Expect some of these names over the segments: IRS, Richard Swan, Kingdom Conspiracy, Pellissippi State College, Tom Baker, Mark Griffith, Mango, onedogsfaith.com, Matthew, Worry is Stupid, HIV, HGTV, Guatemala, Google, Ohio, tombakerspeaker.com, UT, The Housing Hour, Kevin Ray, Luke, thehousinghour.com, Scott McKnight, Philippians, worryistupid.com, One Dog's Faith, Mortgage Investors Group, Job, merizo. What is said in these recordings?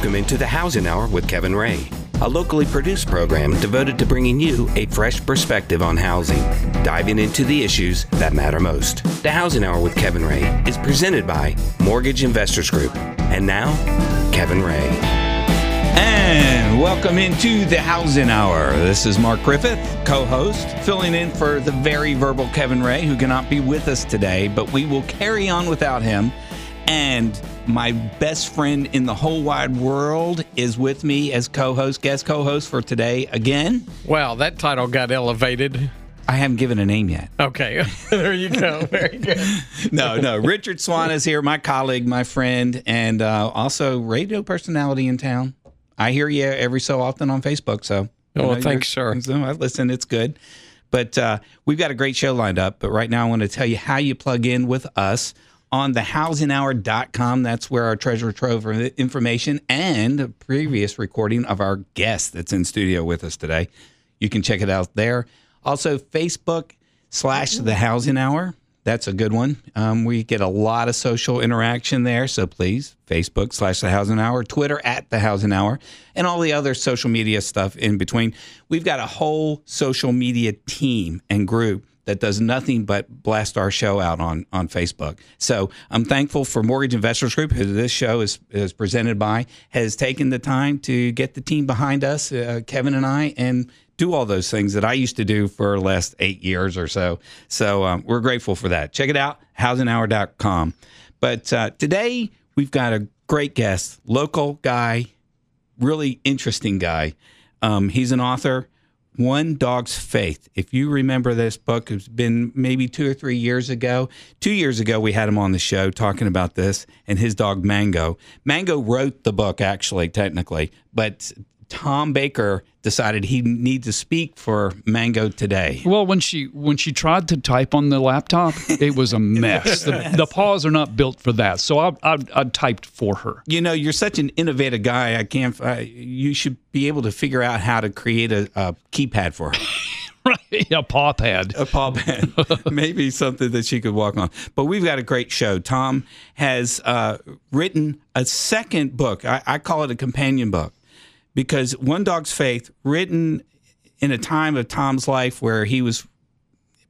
Welcome into the Housing Hour with Kevin Ray, a locally produced program devoted to bringing you a fresh perspective on housing, diving into the issues that matter most. The Housing Hour with Kevin Ray is presented by Mortgage Investors Group. And now, Kevin Ray. And welcome into the Housing Hour. This is Mark Griffith, co-host, filling in for the very verbal Kevin Ray, who cannot be with us today, but we will carry on without him. And my best friend in the whole wide world is with me as co-host, guest co-host for today again. Wow, that title got elevated. I haven't given a name yet. Okay, there you go. Very good. No, Richard Swan is here, my colleague, my friend, and also radio personality in town. I hear you every so often on Facebook, so. Oh, well, thanks, sir. Listen, it's good. But we've got a great show lined up, but right now I want to tell you how you plug in with us on thehousinghour.com. That's where our treasure trove of information and a previous recording of our guest that's in studio with us today. You can check it out there. Also, Facebook/The Housing Hour. That's a good one. We get a lot of social interaction there, so please, Facebook/The Housing Hour, Twitter @The Housing Hour, and all the other social media stuff in between. We've got a whole social media team and group that does nothing but blast our show out on Facebook. So I'm thankful for Mortgage Investors Group, who this show is presented by, has taken the time to get the team behind us, Kevin and I, and do all those things that I used to do for the last 8 years or so. So we're grateful for that. Check it out, housinghour.com. But today we've got a great guest, local guy, really interesting guy. He's an author. One Dog's Faith. If you remember this book, it's been maybe 2 or 3 years ago. 2 years ago, we had him on the show talking about this and his dog, Mango. Mango wrote the book, actually, technically, but Tom Baker decided he needed to speak for Mango today. Well, when she tried to type on the laptop, it was a mess. The paws are not built for that, so I typed for her. You know, you're such an innovative guy. You should be able to figure out how to create a keypad for her. Right, a paw pad. A paw pad. Maybe something that she could walk on. But we've got a great show. Tom has written a second book. I call it a companion book. Because One Dog's Faith, written in a time of Tom's life where he was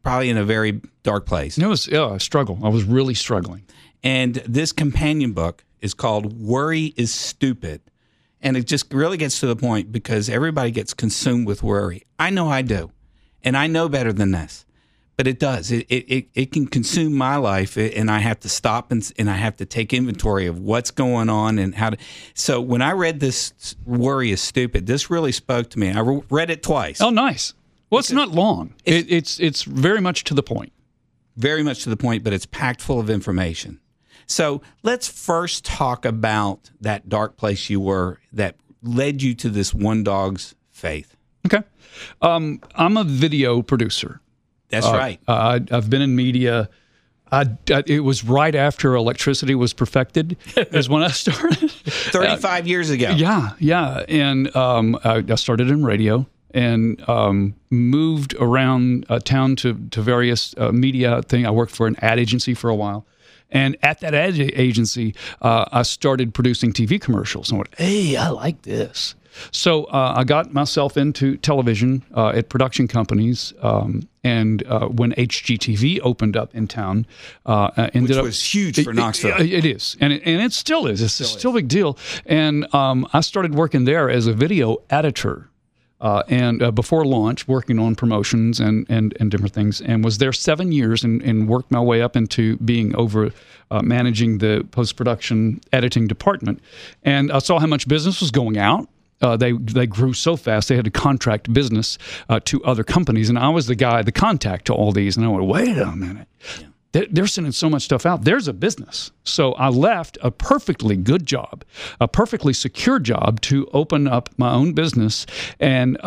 probably in a very dark place. It was a struggle. I was really struggling. And this companion book is called Worry is Stupid. And it just really gets to the point because everybody gets consumed with worry. I know I do. And I know better than this. But it does. It can consume my life, and I have to stop and I have to take inventory of what's going on and how to. So when I read this, Worry is Stupid, this really spoke to me. I read it twice. Oh, nice. Well, it's not long. It's very much to the point. Very much to the point, but it's packed full of information. So let's first talk about that dark place you were that led you to this One Dog's Faith. Okay. I'm a video producer. That's right. I've been in media. It was right after electricity was perfected is when I started. 35 years ago. Yeah. And I started in radio and moved around town to various media things. I worked for an ad agency for a while. And at that ad agency, I started producing TV commercials. And I went, hey, I like this. So I got myself into television at production companies, and when HGTV opened up in town, which was huge for Knoxville. It is, and it still is. It's still a big deal. And I started working there as a video editor, and before launch, working on promotions and different things, and was there 7 years and worked my way up into being over managing the post-production editing department. And I saw how much business was going out. They grew so fast, they had to contract business to other companies. And I was the guy, the contact to all these. And I went, wait a minute. Yeah. They're sending so much stuff out. There's a business. So I left a perfectly good job, a perfectly secure job to open up my own business and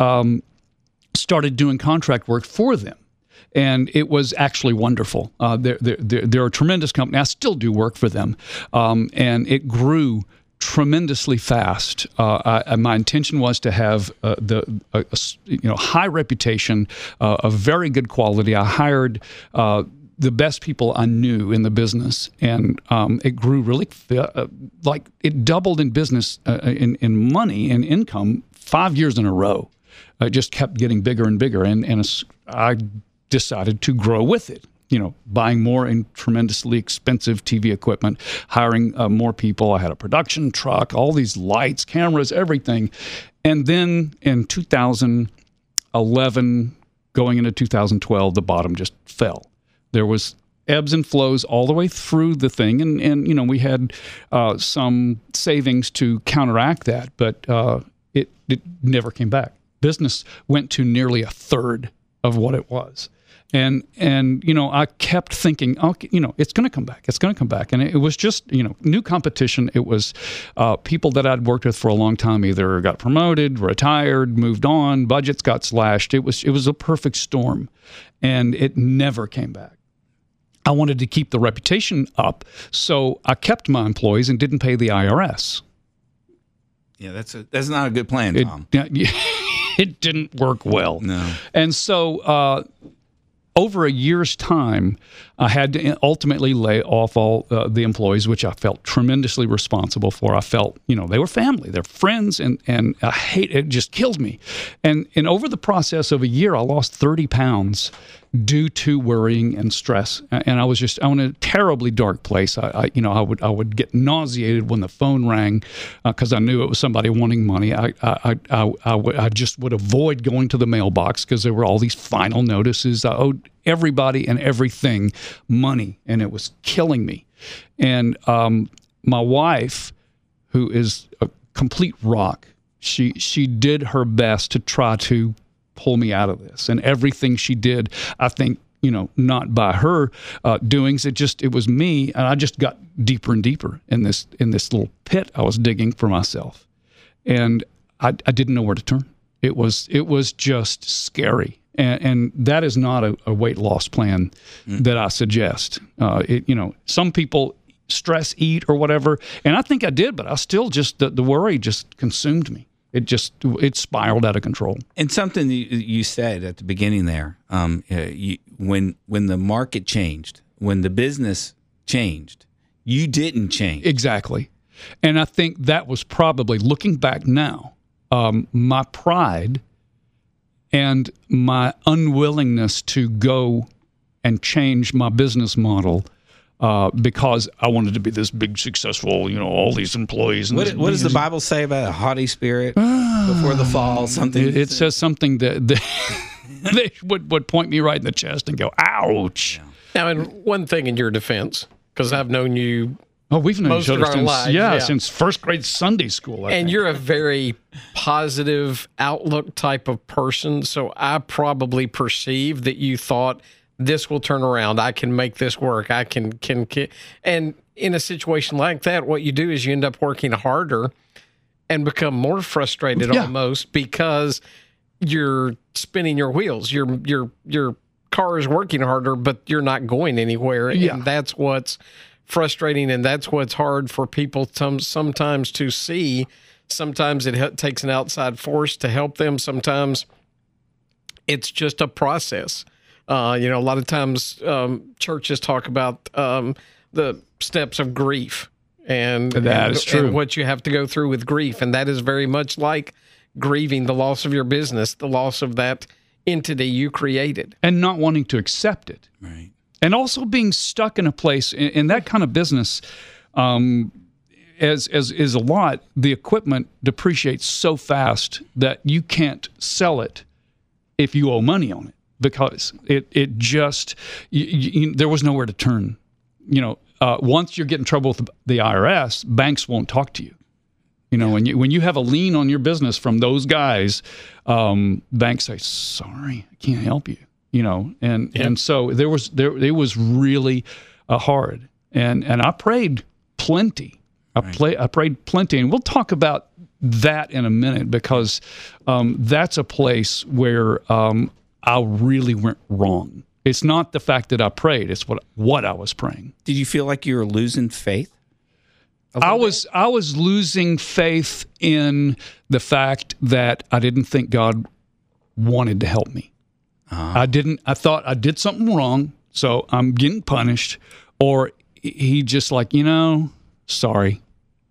started doing contract work for them. And it was actually wonderful. They're a tremendous company. I still do work for them. And it grew tremendously fast. My intention was to have high reputation, a very good quality. I hired the best people I knew in the business, and it grew really like it doubled in business, in money and income 5 years in a row. It just kept getting bigger and bigger, and I decided to grow with it. You know, buying more and tremendously expensive TV equipment, hiring more people. I had a production truck, all these lights, cameras, everything. And then in 2011, going into 2012, the bottom just fell. There was ebbs and flows all the way through the thing. And you know, we had some savings to counteract that, but it never came back. Business went to nearly a third of what it was. And you know, I kept thinking, okay, you know, it's going to come back. It's going to come back. And it was just, you know, new competition. It was people that I'd worked with for a long time either got promoted, retired, moved on, budgets got slashed. It was a perfect storm, and it never came back. I wanted to keep the reputation up, so I kept my employees and didn't pay the IRS. Yeah, that's not a good plan, Tom. It didn't work well. No. And so over a year's time, I had to ultimately lay off all the employees, which I felt tremendously responsible for. I felt, you know, they were family, they're friends, and I hate it. Just killed me. And over the process of a year, I lost 30 pounds due to worrying and stress. And I was just in a terribly dark place. I would get nauseated when the phone rang because I knew it was somebody wanting money. I just would avoid going to the mailbox because there were all these final notices. I owed everybody and everything money, and it was killing me. And my wife, who is a complete rock, she did her best to try to pull me out of this. And everything she did, I think, you know, not by her doings, it was me. And I just got deeper and deeper in this little pit I was digging for myself. And I didn't know where to turn. It was just scary. And that is not a weight loss plan that I suggest. You know, some people stress eat or whatever. And I think I did, but I still just, the worry just consumed me. It spiraled out of control. And something you said at the beginning there, when the market changed, when the business changed, you didn't change. Exactly. And I think that was probably, looking back now, my pride and my unwillingness to go and change my business model because I wanted to be this big, successful, you know, all these employees. And what does the Bible say about a haughty spirit before the fall? Something it says something that they would point me right in the chest and go, "Ouch!" Yeah. Now, and one thing in your defense, because I've known you. Oh, we've known each other since first grade Sunday school. I think. You're a very positive outlook type of person, so I probably perceived that you thought, this will turn around. I can make this work. I can. And in a situation like that, what you do is you end up working harder and become more frustrated almost, because you're spinning your wheels. Your car is working harder, but you're not going anywhere. Yeah. And that's what's frustrating, and that's what's hard for people sometimes to see. Sometimes it takes an outside force to help them. Sometimes it's just a process. You know, a lot of times churches talk about the steps of grief and what you have to go through with grief. And that is very much like grieving the loss of your business, the loss of that entity you created. And not wanting to accept it. Right. And also being stuck in a place, in that kind of business, as is a lot, the equipment depreciates so fast that you can't sell it if you owe money on it. Because it just, there was nowhere to turn. You know, once you get in trouble with the IRS, banks won't talk to you. You know, when you have a lien on your business from those guys, banks say, "Sorry, I can't help you." You know, and so it was really hard. And I prayed plenty. I prayed plenty, and we'll talk about that in a minute, because that's a place where I really went wrong. It's not the fact that I prayed; it's what I was praying. Did you feel like you were losing faith? I was losing faith in the fact that I didn't think God wanted to help me. I thought I did something wrong, So I'm getting punished. Or he just like, you know, sorry.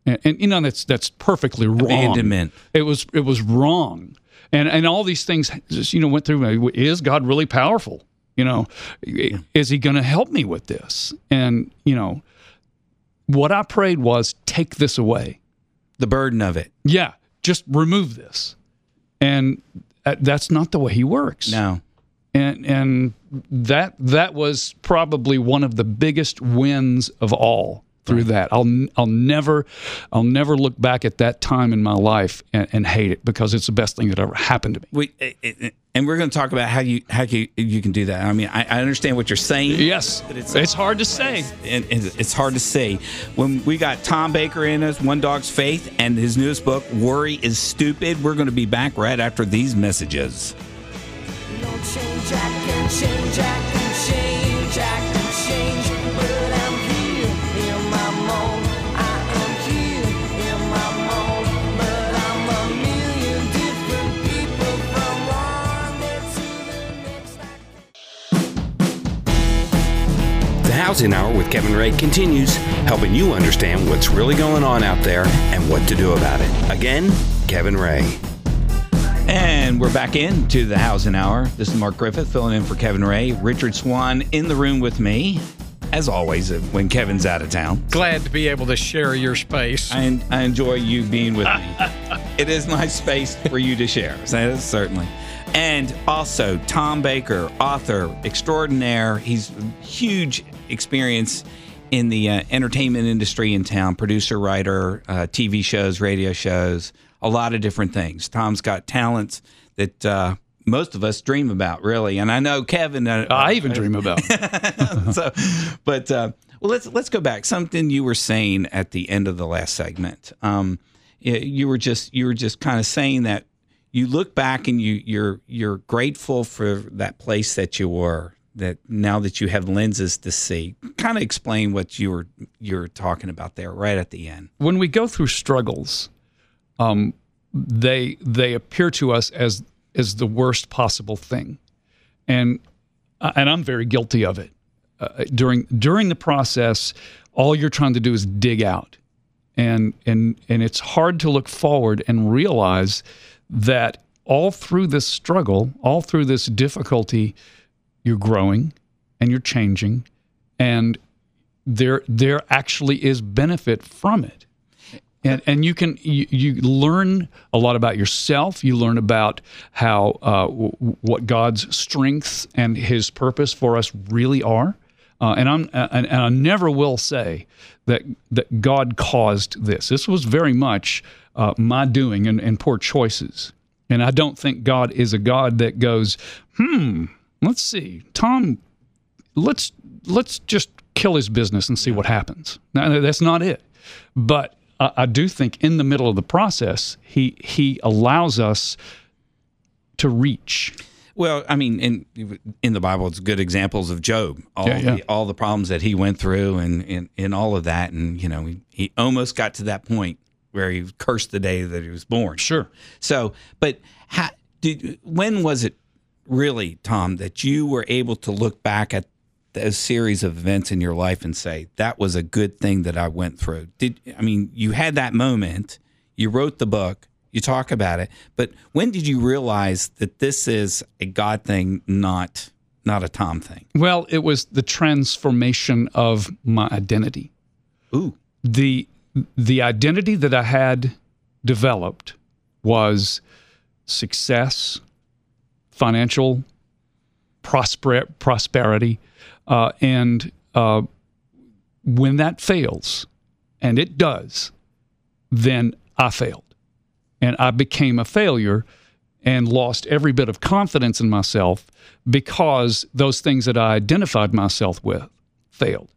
And you know, that's perfectly wrong. Abandonment. It was wrong. And all these things just, you know, went through. Is God really powerful? You know, yeah. Is he going to help me with this? And, you know, what I prayed was, take this away. The burden of it. Yeah. Just remove this. And that's not the way he works. No. And that was probably one of the biggest wins of all through right. that. I'll never look back at that time in my life and hate it, because it's the best thing that ever happened to me. And we're going to talk about how you can do that. I mean, I understand what you're saying. Yes, but it's hard to say. And it's hard to say. When we got Tom Baker in us, One Dog's Faith, and his newest book, Worry is Stupid. We're going to be back right after these messages. Don't change, I can change, I can change, I can change, but I'm here in my mold, I am here in my mold, but I'm a million different people from one day to the next. The Housing Hour with Kevin Ray continues, helping you understand what's really going on out there and what to do about it. Again, Kevin Ray. And we're back into the Housing Hour. This is Mark Griffith filling in for Kevin Ray. Richard Swan in the room with me, as always, when Kevin's out of town. Glad to be able to share your space. I enjoy you being with me. It is my space for you to share. So certainly. And also, Tom Baker, author extraordinaire. He's huge experience in the entertainment industry in town. Producer, writer, TV shows, radio shows. A lot of different things. Tom's got talents that most of us dream about, really. And I know Kevin. I even dream about. So, but well, let's go back. Something you were saying at the end of the last segment. You were just kind of saying that you look back and you're grateful for that place that you were. That now that you have lenses to see, kind of explain what you were talking about there right at the end. When we go through struggles. They appear to us as the worst possible thing, and I'm very guilty of it. During the process, all you're trying to do is dig out, and it's hard to look forward and realize that all through this struggle, all through this difficulty, you're growing and you're changing, and there actually is benefit from it. And you learn a lot about yourself. You learn about how what God's strengths and His purpose for us really are. And I never will say that God caused this. This was very much my doing and poor choices. And I don't think God is a God that goes, let's see, Tom, let's just kill his business and see what happens. No, that's not it. But I do think in the middle of the process, he allows us to reach. Well, I mean, in the Bible, it's good examples of Job, all the problems that he went through and all of that. And, you know, he almost got to that point where he cursed the day that he was born. Sure. So, but when was it really, Tom, that you were able to look back at a series of events in your life and say, that was a good thing that I went through? You had that moment, you wrote the book, you talk about it, but when did you realize that this is a God thing, not a Tom thing? Well, it was the transformation of my identity. Ooh. The identity that I had developed was success, financial prosperity, and when that fails, and it does, then I failed. And I became a failure and lost every bit of confidence in myself because those things that I identified myself with failed.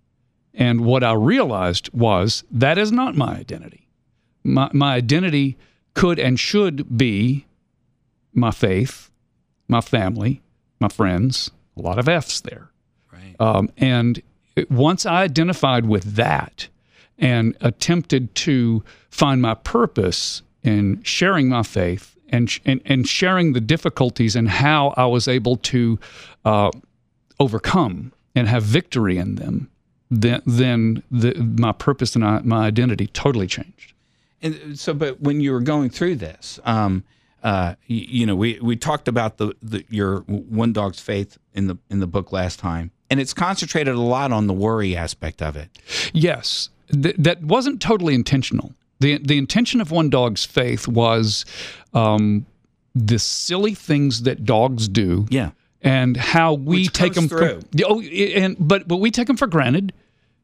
And what I realized was that is not my identity. My identity could and should be my faith, my family, my friends, a lot of F's there. And once I identified with that and attempted to find my purpose in sharing my faith and sharing the difficulties and how I was able to overcome and have victory in them, then my purpose and my identity totally changed. And so, but when you were going through this, we talked about your One Dog's Faith in the book last time, and it's concentrated a lot on the worry aspect of it. Yes, that wasn't totally intentional. The intention of One Dog's Faith was the silly things that dogs do. Yeah. And how we take them through. But we take them for granted.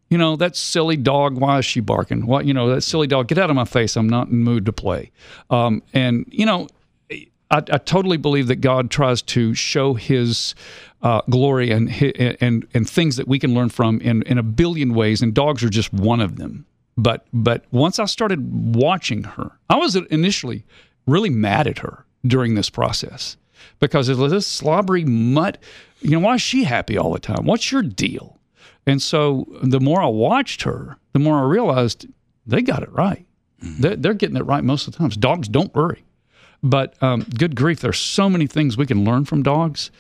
You know, that silly dog, why is she barking? What, you know, that silly dog, get out of my face. I'm not in the mood to play. And, you know, I totally believe that God tries to show his glory and things that we can learn from in a billion ways, and dogs are just one of them. But once I started watching her, I was initially really mad at her during this process, because it was this slobbery mutt. You know, why is she happy all the time? What's your deal? And so the more I watched her, the more I realized they got it right. They're getting it right most of the time. Dogs don't worry. But good grief, there's so many things we can learn from dogs.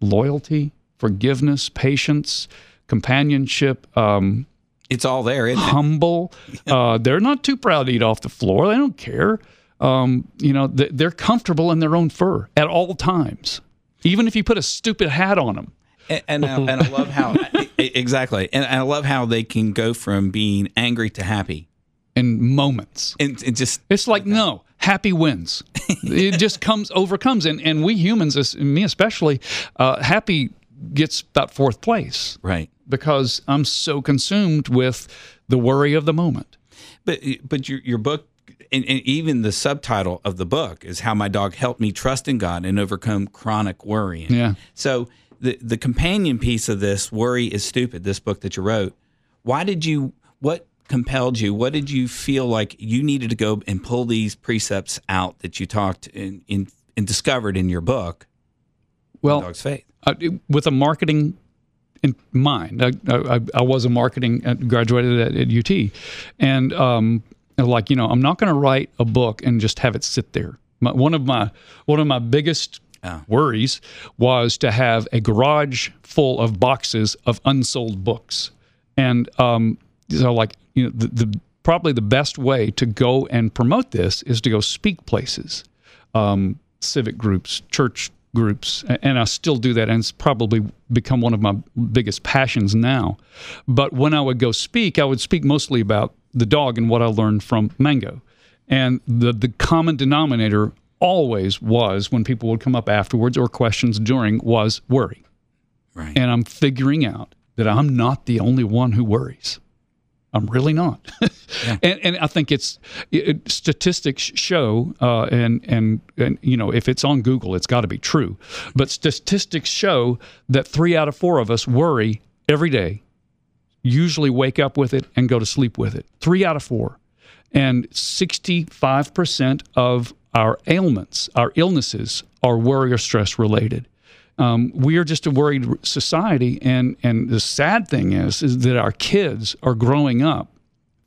Loyalty, forgiveness, patience, companionship, it's all there, isn't it? Humble. They're not too proud to eat off the floor. They don't care. They're comfortable in their own fur at all times, even if you put a stupid hat on them. And I love how exactly. And I love how they can go from being angry to happy in moments. And it's like no, happy wins. It just overcomes. And we humans, me especially, happy gets about fourth place, right? Because I'm so consumed with the worry of the moment. But your book. And even the subtitle of the book is How My Dog Helped Me Trust in God and Overcome Chronic Worrying. Yeah. So the companion piece of this, Worry is Stupid, this book that you wrote, what compelled you? What did you feel like you needed to go and pull these precepts out that you talked and discovered in your book, One Dog's Faith? With a marketing in mind. I was a marketing, graduated at UT, and like, you know, I'm not going to write a book and just have it sit there. One of my biggest worries was to have a garage full of boxes of unsold books. And so, like, you know, the probably the best way to go and promote this is to go speak places, civic groups, church groups, and I still do that, and it's probably become one of my biggest passions now. But when I would go speak, I would speak mostly about the dog and what I learned from Mango. And the common denominator always was, when people would come up afterwards or questions during, was worry. Right. And I'm figuring out that I'm not the only one who worries. I'm really not. Yeah. And I think statistics show, and you know, if it's on Google, it's got to be true. But statistics show that 3 out of 4 of us worry every day. Usually wake up with it and go to sleep with it. 3 out of 4. And 65% of our ailments, our illnesses, are worry or stress related. We are just a worried society, and the sad thing is that our kids are growing up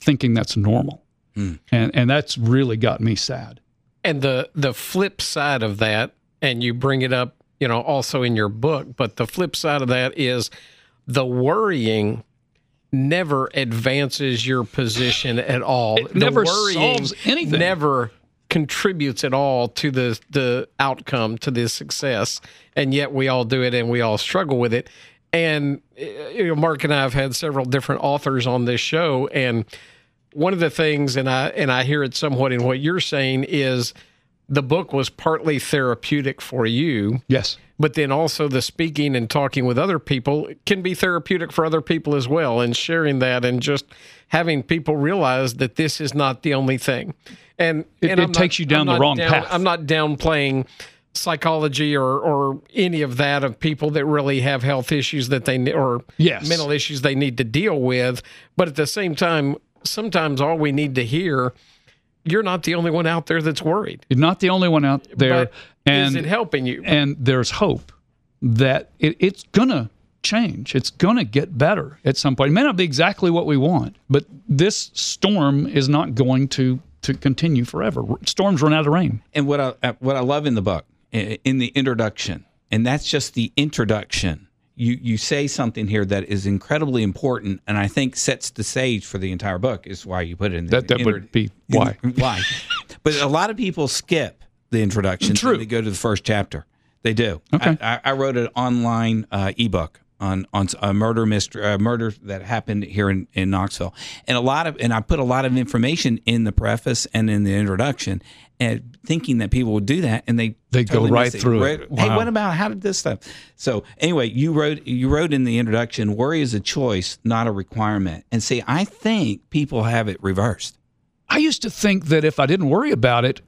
thinking that's normal. Mm. And that's really got me sad. And the flip side of that, and you bring it up, you know, also in your book, but the flip side of that is the worrying never advances your position at all. It never solves anything. Never contributes at all to the outcome, to the success. And yet we all do it, and we all struggle with it. And you know, Mark and I have had several different authors on this show, and one of the things, and I hear it somewhat in what you're saying, is the book was partly therapeutic for you. Yes. But then also the speaking and talking with other people can be therapeutic for other people as well, and sharing that and just having people realize that this is not the only thing. And it takes you down the wrong path. I'm not downplaying psychology or any of that of people that really have health issues that they or yes. mental issues they need to deal with. But at the same time, sometimes all we need to hear, you're not the only one out there that's worried. You're not the only one out there. But is it helping you? And there's hope that it's going to change. It's going to get better at some point. It may not be exactly what we want, but this storm is not going to continue forever. Storms run out of rain. And what I love in the book, in the introduction, and that's just the introduction. you say something here that is incredibly important, and I think sets the stage for the entire book, is why you put it in there. That would be why. Why. But a lot of people skip the introduction. True. They go to the first chapter. They do. Okay. I wrote an online ebook on a murder that happened here in Knoxville, and I put a lot of information in the preface and in the introduction, and thinking that people would do that, and they totally go right through it. Wow. Hey, what about how did this stuff? So anyway, you wrote in the introduction, worry is a choice, not a requirement. And see, I think people have it reversed. I used to think that if I didn't worry about it,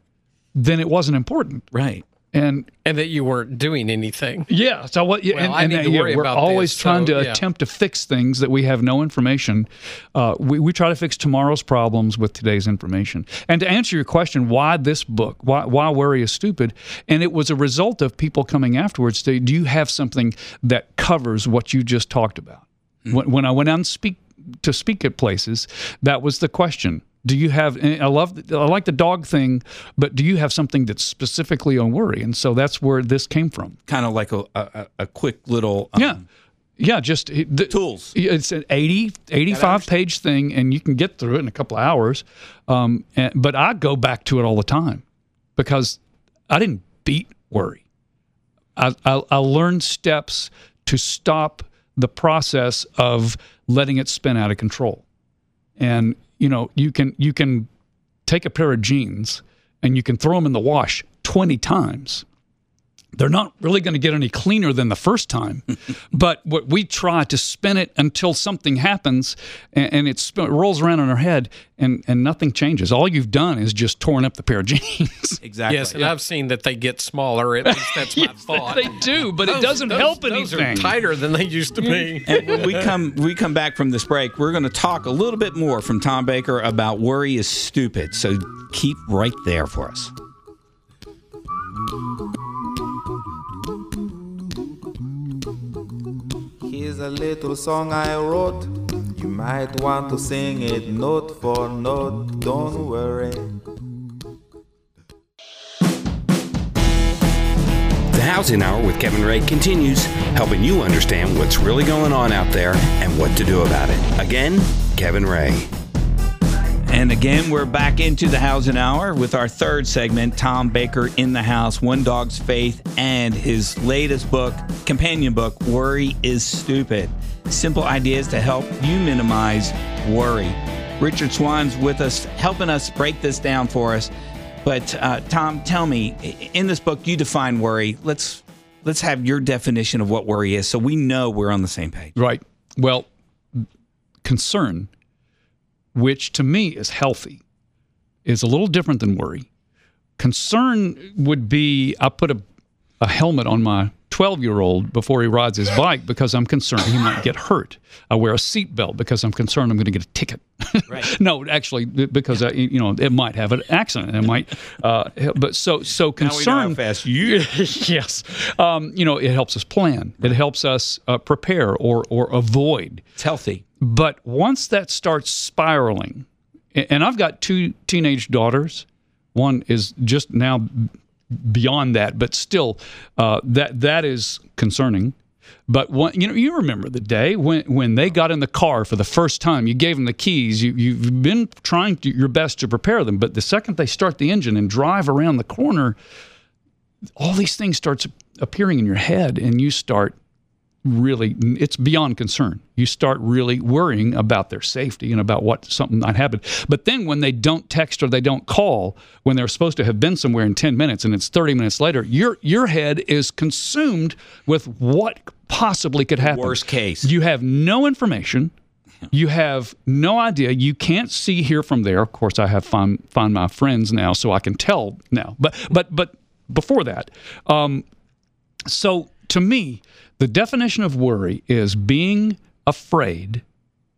then it wasn't important, right? And that you weren't doing anything. Yeah. So what? Well, and, I need to worry about this. We're always trying to attempt to fix things that we have no information. We try to fix tomorrow's problems with today's information. And to answer your question, why this book? Why Worry is Stupid? And it was a result of people coming afterwards to, do you have something that covers what you just talked about? Mm-hmm. When I went out and speak at places, that was the question. Do you have? I like the dog thing, but do you have something that's specifically on worry? And so that's where this came from. Kind of like a quick little just tools. It's an 85-page thing, and you can get through it in a couple of hours. But I go back to it all the time because I didn't beat worry. I learned steps to stop the process of letting it spin out of control, and. You know, you can take a pair of jeans and you can throw them in the wash 20 times. They're not really going to get any cleaner than the first time. But what we try to spin it until something happens and it rolls around in our head and nothing changes. All you've done is just torn up the pair of jeans. Exactly. Yes, and I've seen that they get smaller. At least that's my thought. They do, but it doesn't help anything. Those are tighter than they used to be. And when we come back from this break, we're going to talk a little bit more from Tom Baker about Worry is Stupid. So keep right there for us. Here's a little song I wrote. You might want to sing it note for note. Don't worry. The Housing Hour with Kevin Ray continues, helping you understand what's really going on out there and what to do about it. Again, Kevin Ray. And again, we're back into the Housing Hour with our third segment, Tom Baker in the house, One Dog's Faith, and his latest book, companion book, Worry is Stupid. Simple ideas to help you minimize worry. Richard Swan's with us, helping us break this down for us. But Tom, tell me, in this book, you define worry. Let's have your definition of what worry is so we know we're on the same page. Right. Well, concern, which to me is healthy, is a little different than worry. Concern would be, I put a helmet on my 12-year-old before he rides his bike because I'm concerned he might get hurt. I wear a seatbelt because I'm concerned I'm going to get a ticket. Right. No, actually, because it might have an accident. It might, but so concern. Now we know how fast you. Yes, it helps us plan. Right. It helps us prepare or avoid. It's healthy. But once that starts spiraling, and I've got two teenage daughters. One is just now beyond that, but still, that is concerning. But one, you remember the day when they got in the car for the first time. You gave them the keys. You've been trying your best to prepare them, but the second they start the engine and drive around the corner, all these things starts appearing in your head, and you start. Really, it's beyond concern. You start really worrying about their safety and about what something might happen. But then when they don't text or they don't call, when they're supposed to have been somewhere in 10 minutes and it's 30 minutes later, your head is consumed with what possibly could happen. Worst case. You have no information. You have no idea. You can't see here from there. Of course, I have find my friends now, so I can tell now. But before that, so to me, the definition of worry is being afraid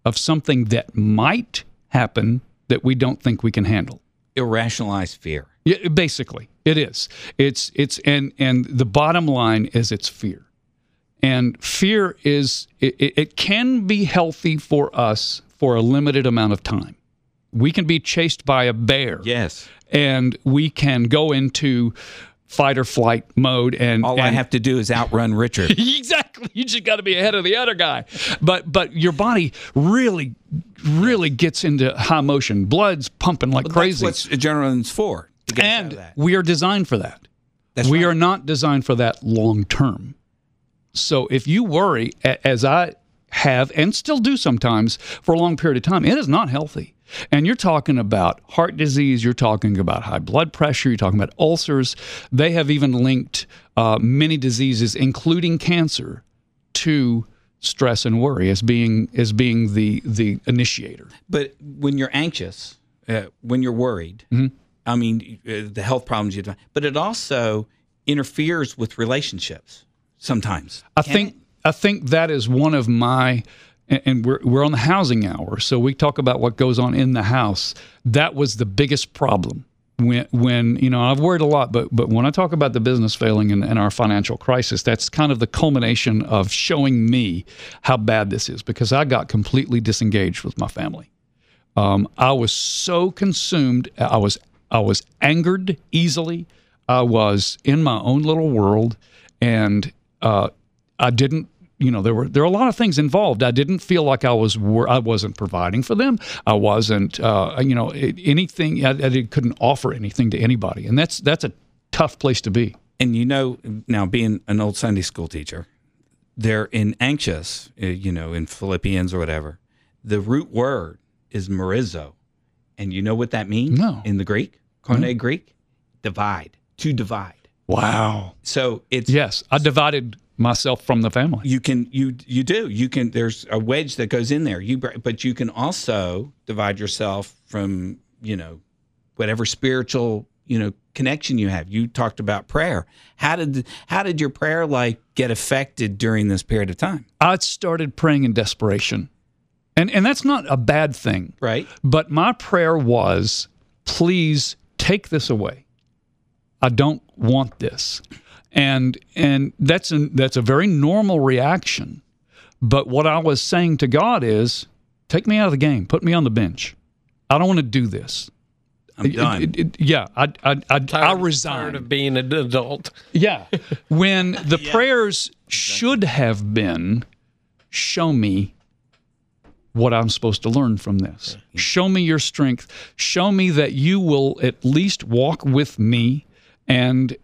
of something that might happen that we don't think we can handle. Irrationalized fear. Yeah, basically, it is. It's and the bottom line is it's fear. And fear is it can be healthy for us for a limited amount of time. We can be chased by a bear. Yes. And we can go into fight or flight mode. And I have to do is outrun Richard. Exactly. You just got to be ahead of the other guy. But your body really gets into high motion. Blood's pumping like crazy. That's what adrenaline's for. And we are designed for that. We are not designed for that long term. So if you worry, as I have and still do sometimes for a long period of time, it is not healthy. And you're talking about heart disease, you're talking about high blood pressure, you're talking about ulcers. They have even linked many diseases, including cancer, to stress and worry as being the initiator. But when you're anxious, when you're worried, mm-hmm. I mean, the health problems you have, but it also interferes with relationships sometimes. I think that is one of my... And we're on the housing hour, so we talk about what goes on in the house. That was the biggest problem. When you know, I've worried a lot, but when I talk about the business failing and our financial crisis, that's kind of the culmination of showing me how bad this is, because I got completely disengaged with my family. I was so consumed. I was angered easily. I was in my own little world, and I didn't. You know, there were a lot of things involved. I didn't feel like I wasn't providing for them. I wasn't, anything. I couldn't offer anything to anybody, and that's a tough place to be. And you know, now being an old Sunday school teacher, they're in anxious. You know, in Philippians or whatever, the root word is merizo, and you know what that means? No. In the Greek, Greek, divide, to divide. Wow. So it's I divided myself from the family. You can. There's a wedge that goes in there. But you can also divide yourself from whatever spiritual connection you have. You talked about prayer. How did your prayer life get affected during this period of time? I started praying in desperation, and that's not a bad thing, right? But my prayer was, please take this away. I don't want this. And that's a very normal reaction. But what I was saying to God is, take me out of the game. Put me on the bench. I don't want to do this. I'm done. I resign. Tired of being an adult. Yeah. When the prayers should have been, show me what I'm supposed to learn from this. Yeah. Show me your strength. Show me that you will at least walk with me and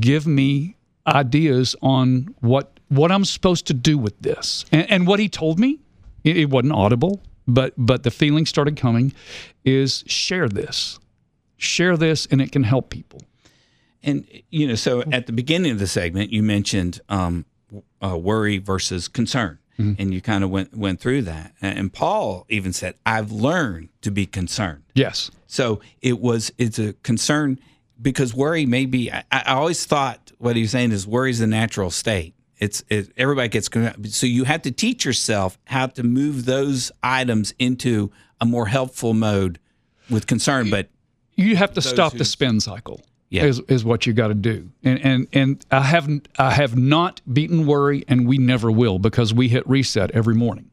give me ideas on what I'm supposed to do with this. And what he told me, it wasn't audible, but the feeling started coming, is share this. Share this, and it can help people. And, so at the beginning of the segment, you mentioned worry versus concern, mm-hmm. and you kind of went through that. And Paul even said, I've learned to be concerned. Yes. So it's a concern. Because worry may be, I always thought what he was saying is worry is a natural state. Everybody gets, so you have to teach yourself how to move those items into a more helpful mode with concern. But you have to stop the spin cycle. Yeah. Is what you got to do. And I have not beaten worry, and we never will, because we hit reset every morning.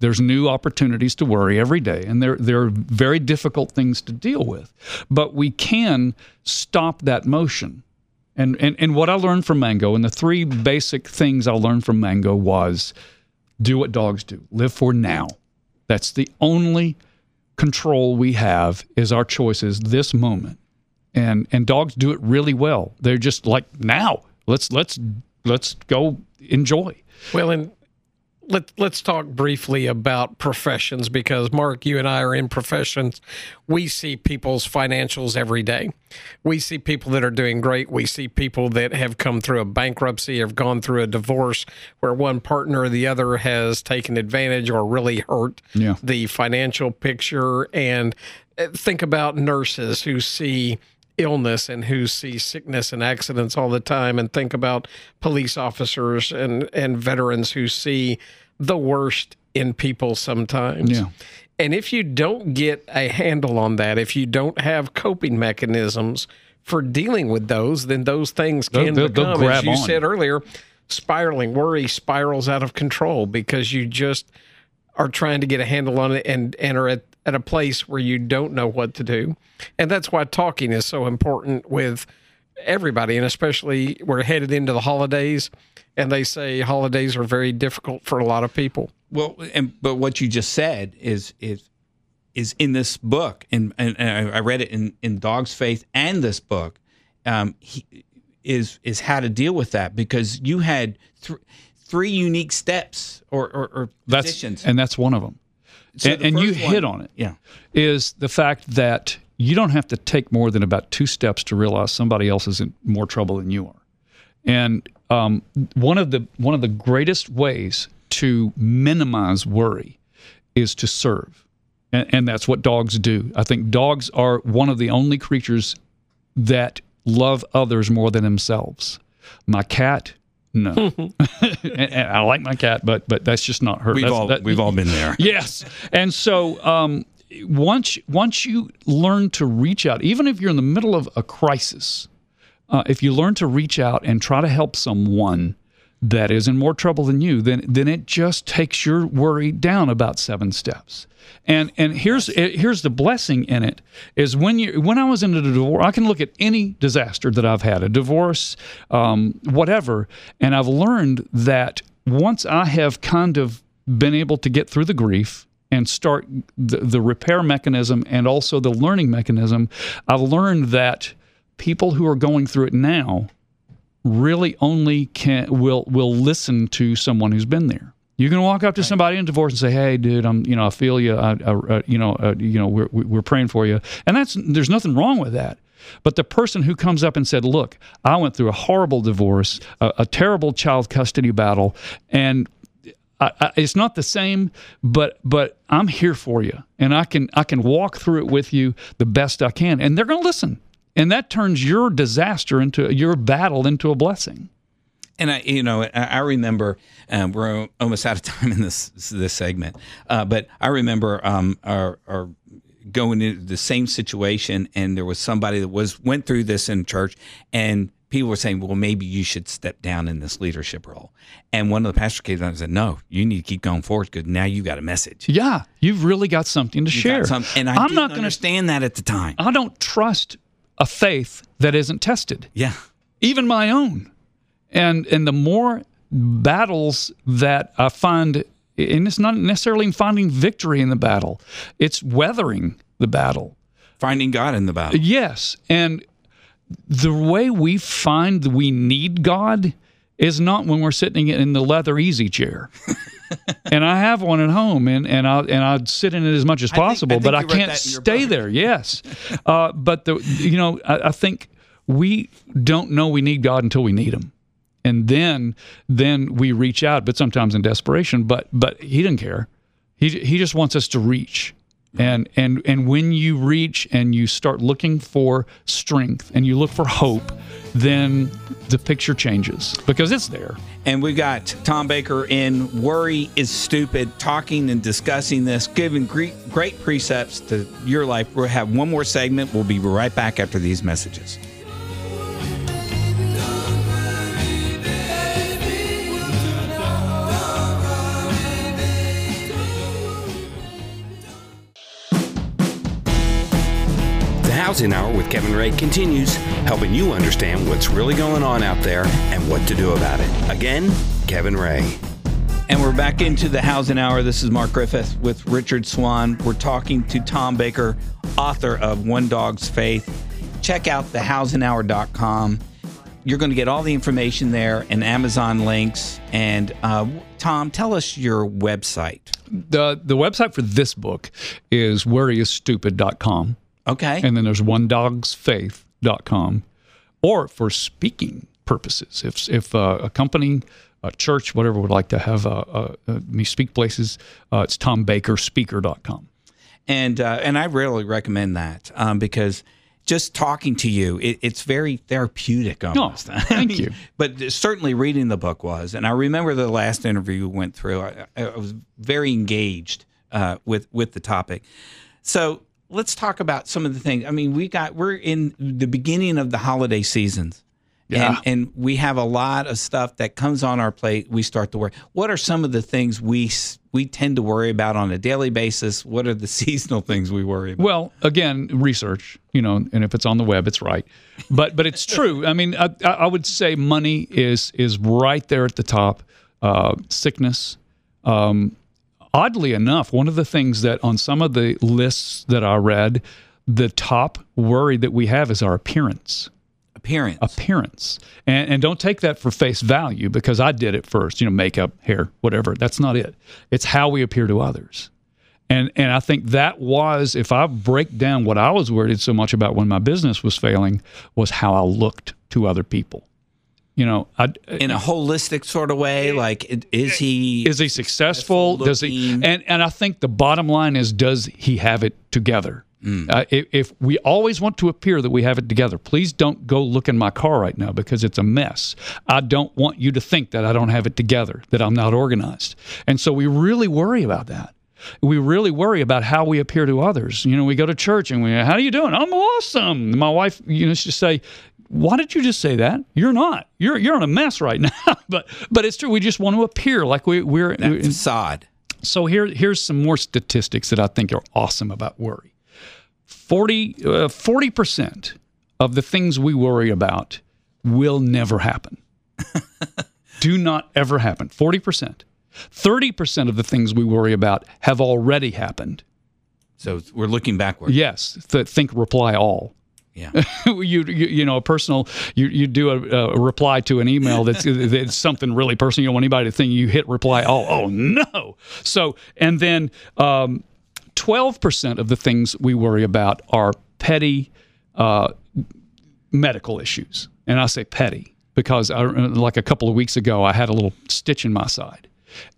There's new opportunities to worry every day, and they're very difficult things to deal with. But we can stop that motion. And what I learned from Mango, and the three basic things I learned from Mango was, do what dogs do, live for now. That's the only control we have, is our choices this moment. And dogs do it really well. They're just like, now, let's go enjoy. Well, and Let's talk briefly about professions, because, Mark, you and I are in professions. We see people's financials every day. We see people that are doing great. We see people that have come through a bankruptcy, have gone through a divorce where one partner or the other has taken advantage or really hurt the financial picture. And think about nurses who see illness and who see sickness and accidents all the time, and think about police officers and veterans who see the worst in people sometimes. Yeah. And if you don't get a handle on that, if you don't have coping mechanisms for dealing with those, then those things can become, as you said earlier, spiraling. Worry spirals out of control because you just are trying to get a handle on it and are at a place where you don't know what to do. And that's why talking is so important with everybody, and especially we're headed into the holidays, and they say holidays are very difficult for a lot of people. Well, but what you just said is in this book, and I read it in Dog's Faith and this book, is how to deal with that, because you had three unique steps or positions. And that's one of them. So and you hit on it, yeah, is the fact that you don't have to take more than about two steps to realize somebody else is in more trouble than you are. And one of the greatest ways to minimize worry is to serve. And that's what dogs do. I think dogs are one of the only creatures that love others more than themselves. My cat, no. And I like my cat, but that's just not her. We've all been there. Yes. And so once you learn to reach out, even if you're in the middle of a crisis, if you learn to reach out and try to help someone that is in more trouble than you, then it just takes your worry down about 7 steps. And here's the blessing in it, is when I was in a divorce, I can look at any disaster that I've had, a divorce, whatever, and I've learned that once I have kind of been able to get through the grief and start the repair mechanism and also the learning mechanism, I've learned that people who are going through it now really only will listen to someone who's been there. You can walk up to somebody in divorce and say, "Hey, dude, I feel you. We're praying for you." And there's nothing wrong with that. But the person who comes up and said, "Look, I went through a horrible divorce, a terrible child custody battle, and it's not the same, but I'm here for you, and I can walk through it with you the best I can," and they're going to listen. And that turns your disaster into your battle into a blessing. And I remember we're almost out of time in this segment, but I remember our going into the same situation, and there was somebody that went through this in church, and people were saying, "Well, maybe you should step down in this leadership role." And one of the pastors came up and said, "No, you need to keep going forward, because now you've got a message. Yeah, you've really got something to share." And I didn't understand that at the time. I don't trust a faith that isn't tested. Yeah. Even my own. And the more battles that I find, and it's not necessarily finding victory in the battle, it's weathering the battle. Finding God in the battle. Yes. And the way we find that we need God is not when we're sitting in the leather easy chair. And I have one at home, and I'd sit in it as much as possible, but I can't stay there. Yes, but I think we don't know we need God until we need Him, and then we reach out, but sometimes in desperation. But He doesn't care. He just wants us to reach, and when you reach and you start looking for strength and you look for hope, then the picture changes, because it's there. And we've got Tom Baker in Worry is Stupid, talking and discussing this, giving great precepts to your life. We'll have one more segment. We'll be right back after these messages. Housing Hour with Kevin Ray continues, helping you understand what's really going on out there and what to do about it. Again, Kevin Ray. And we're back into the Housing Hour. This is Mark Griffith with Richard Swan. We're talking to Tom Baker, author of One Dog's Faith. Check out thehousinghour.com. You're going to get all the information there and Amazon links. And Tom, tell us your website. The website for this book is worryistupid.com. Okay. And then there's onedogsfaith.com, or for speaking purposes. If a company, a church, whatever would like to have me speak places, it's tombakerspeaker.com. And I really recommend that, because just talking to you, it's very therapeutic almost. No, thank you. But certainly reading the book was. And I remember the last interview we went through. I was very engaged with the topic. So let's talk about some of the things. I mean, we're in the beginning of the holiday seasons. Yeah. And we have a lot of stuff that comes on our plate. We start to worry. What are some of the things we tend to worry about on a daily basis? What are the seasonal things we worry about? Well, again, research, you know, and if it's on the web, it's right. But it's true. I mean, I would say money is right there at the top. Sickness. Oddly enough, one of the things that on some of the lists that I read, the top worry that we have is our appearance. Appearance. And don't take that for face value, because I did it first, you know, makeup, hair, whatever. That's not it. It's how we appear to others. And I think that was, if I break down what I was worried so much about when my business was failing, was how I looked to other people. You know, in a holistic sort of way, like, is he successful? Does he? And I think the bottom line is, does he have it together? If we always want to appear that we have it together, please don't go look in my car right now, because it's a mess. I don't want you to think that I don't have it together, that I'm not organized. And so we really worry about that. We really worry about how we appear to others. You know, we go to church and we, how are you doing? I'm awesome. My wife, you know, she'll say, why did you just say that? You're not. You're in a mess right now. But it's true. We just want to appear like we're that facade. So here's some more statistics that I think are awesome about worry. 40% of the things we worry about will never happen. Do not ever happen. 40%. 30% of the things we worry about have already happened. So we're looking backward. Yes. Think reply all. Yeah. you know, a personal, you do a reply to an email that's something really personal. You don't want anybody to think. You hit reply all. Oh, no. So, and then 12% of the things we worry about are petty medical issues. And I say petty because, like a couple of weeks ago, I had a little stitch in my side.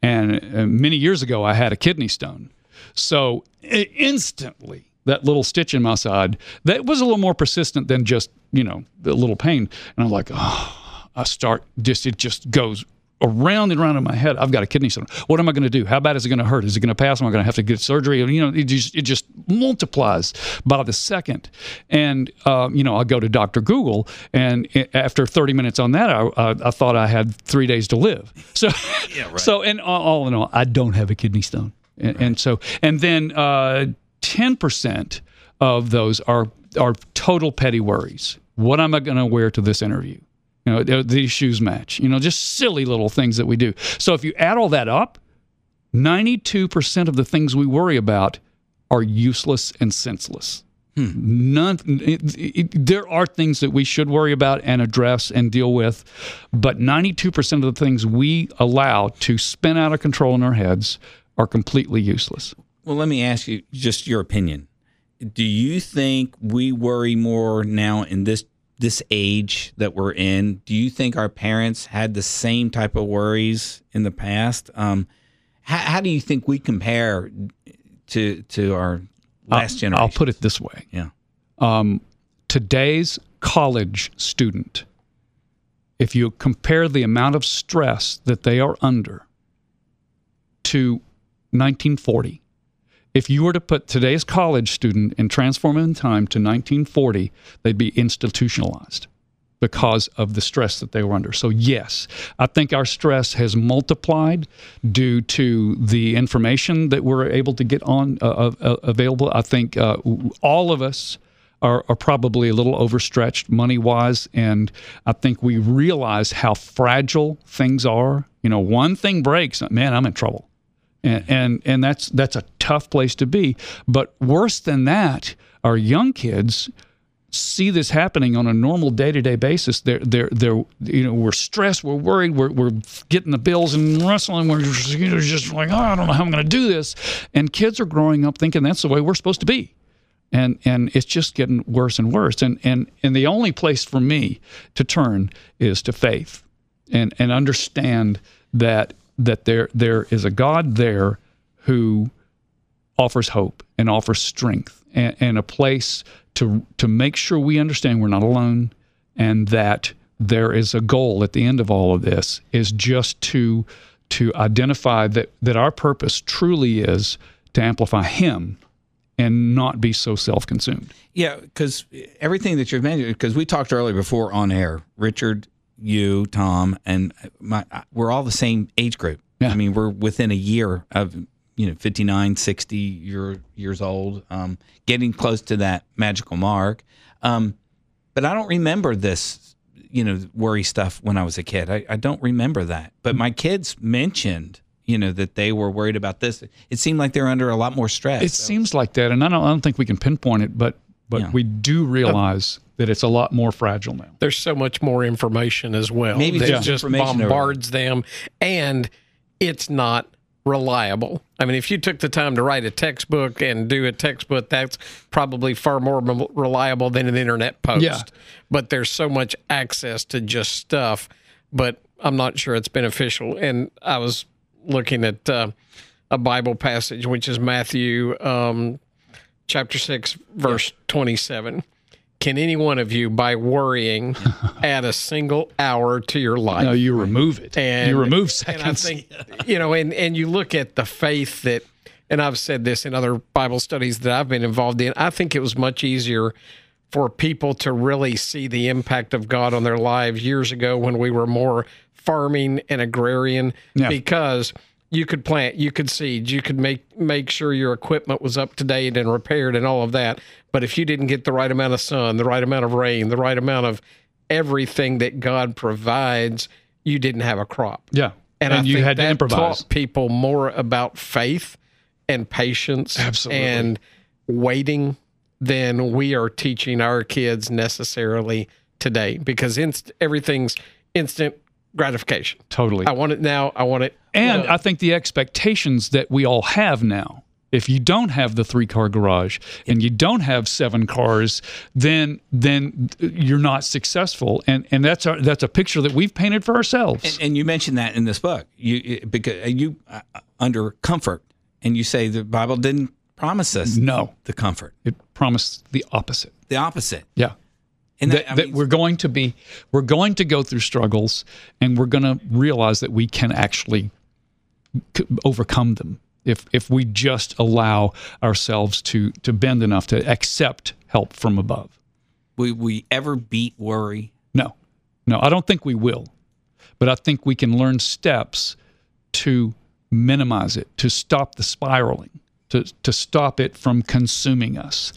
And many years ago, I had a kidney stone. So instantly, that little stitch in my side, that was a little more persistent than just, you know, the little pain. And I'm like, oh, it just goes around and around in my head. I've got a kidney stone. What am I going to do? How bad is it going to hurt? Is it going to pass? Am I going to have to get surgery? You know, it just multiplies by the second. And, you know, I go to Dr. Google, and after 30 minutes on that, I thought I had 3 days to live. So, yeah, right. So, and all in all, I don't have a kidney stone. And, right. and then 10% of those are total petty worries. What am I going to wear to this interview? You know, these shoes match, you know, just silly little things that we do. So if you add all that up, 92% of the things we worry about are useless and senseless. None. There are things that we should worry about and address and deal with, but 92% of the things we allow to spin out of control in our heads are completely useless. Well, let me ask you just your opinion. Do you think we worry more now in this age that we're in? Do you think our parents had the same type of worries in the past? How do you think we compare to our last generation? I'll put it this way. Yeah. Today's college student, if you compare the amount of stress that they are under to 1940, if you were to put today's college student and transform it in time to 1940, they'd be institutionalized because of the stress that they were under. So yes, I think our stress has multiplied due to the information that we're able to get on available. I think all of us are probably a little overstretched money-wise, and I think we realize how fragile things are. You know, one thing breaks, man, I'm in trouble. And that's a tough place to be. But worse than that, our young kids see this happening on a normal day-to-day basis. They're you know, we're stressed, we're worried, we're getting the bills and wrestling. We're just like, oh, I don't know how I'm going to do this. And kids are growing up thinking that's the way we're supposed to be. And it's just getting worse and worse. And the only place for me to turn is to faith and understand that there is a God there who offers hope and offers strength and a place to make sure we understand we're not alone, and that there is a goal at the end of all of this, is just to identify that our purpose truly is to amplify Him and not be so self-consumed. Yeah, because everything that you've mentioned, because we talked earlier before on air, Richard, you, Tom, and we're all the same age group. Yeah. I mean, we're within a year of, 59, 60 years old, getting close to that magical mark. But I don't remember this, worry stuff when I was a kid. I don't remember that. But my kids mentioned, that they were worried about this. It seemed like they're under a lot more stress. It seems like that. And I don't think we can pinpoint it, but yeah. We do realize that it's a lot more fragile now. There's so much more information as well. Maybe that just bombards them, and it's not reliable. I mean, if you took the time to write a textbook and do a textbook, that's probably far more reliable than an internet post. Yeah. But there's so much access to just stuff, but I'm not sure it's beneficial. And I was looking at a Bible passage, which is Matthew chapter 6, verse 27. Can any one of you, by worrying, add a single hour to your life? No, you remove it. And, you remove seconds. And I think, and you look at the faith that, and I've said this in other Bible studies that I've been involved in, I think it was much easier for people to really see the impact of God on their lives years ago when we were more farming and agrarian, because you could plant, you could seed, you could make sure your equipment was up to date and repaired and all of that. But if you didn't get the right amount of sun, the right amount of rain, the right amount of everything that God provides, you didn't have a crop. Yeah, and you had to improvise. Taught people more about faith and patience and waiting than we are teaching our kids necessarily today, because everything's instant gratification. Totally. I want it now. I want it. And I think the expectations that we all have now, if you don't have the 3-car garage and you don't have 7 cars, then you're not successful. And that's a picture that we've painted for ourselves. And you mentioned that in this book, because under comfort, and you say the Bible didn't promise us the comfort. It promised the opposite. The opposite. Yeah. And that we're going to go through struggles, and we're going to realize that we can actually overcome them if we just allow ourselves to bend enough to accept help from above. Will we ever beat worry? No, I don't think we will, but I think we can learn steps to minimize it, to stop the spiraling. To stop it from consuming us.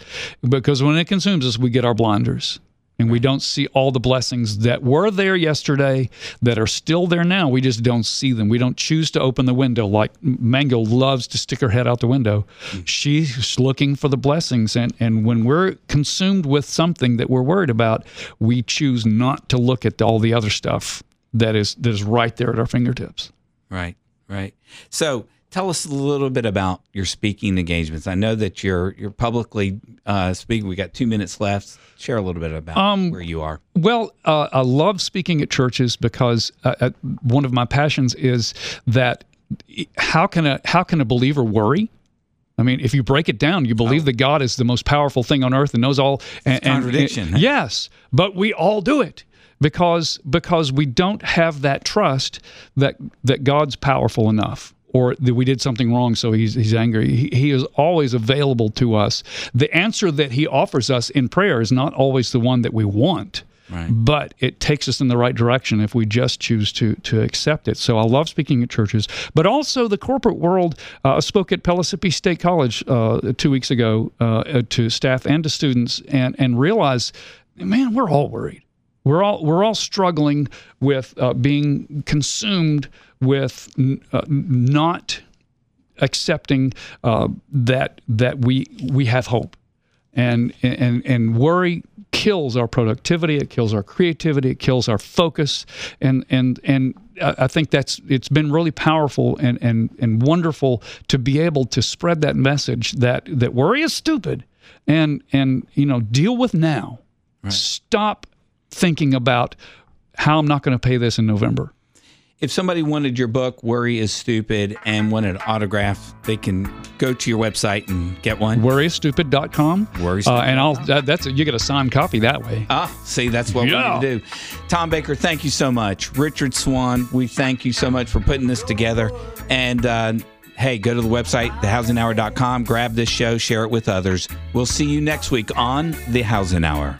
Because when it consumes us, we get our blinders. And we don't see all the blessings that were there yesterday that are still there now. We just don't see them. We don't choose to open the window. Like Mango loves to stick her head out the window. She's looking for the blessings. And when we're consumed with something that we're worried about, we choose not to look at all the other stuff that is right there at our fingertips. Right. So tell us a little bit about your speaking engagements. I know that you're publicly speaking. We got 2 minutes left. Share a little bit about where you are. Well, I love speaking at churches because one of my passions is that how can a believer worry? I mean, if you break it down, you believe that God is the most powerful thing on earth and knows all. It's contradiction. Yes, but we all do it. Because we don't have that trust that God's powerful enough, or that we did something wrong, so he's angry. He is always available to us. The answer that he offers us in prayer is not always the one that we want, but it takes us in the right direction if we just choose to accept it. So I love speaking at churches, but also the corporate world. I spoke at Pellissippi State College 2 weeks ago to staff and to students, and realized, man, we're all worried. We're all struggling with being consumed with not accepting that we have hope, and worry kills our productivity, it kills our creativity, it kills our focus, and I think it's been really powerful and wonderful to be able to spread that message that worry is stupid, and deal with now, stop thinking about how I'm not going to pay this in November. If somebody wanted your book, Worry is Stupid, and wanted an autograph, they can go to your website and get one. worryistupid.com. And you get a signed copy that way. See, that's what we need to do. Tom Baker, thank you so much. Richard Swan, we thank you so much for putting this together. And hey, go to the website, thehousinghour.com, grab this show, share it with others. We'll see you next week on The Housing Hour.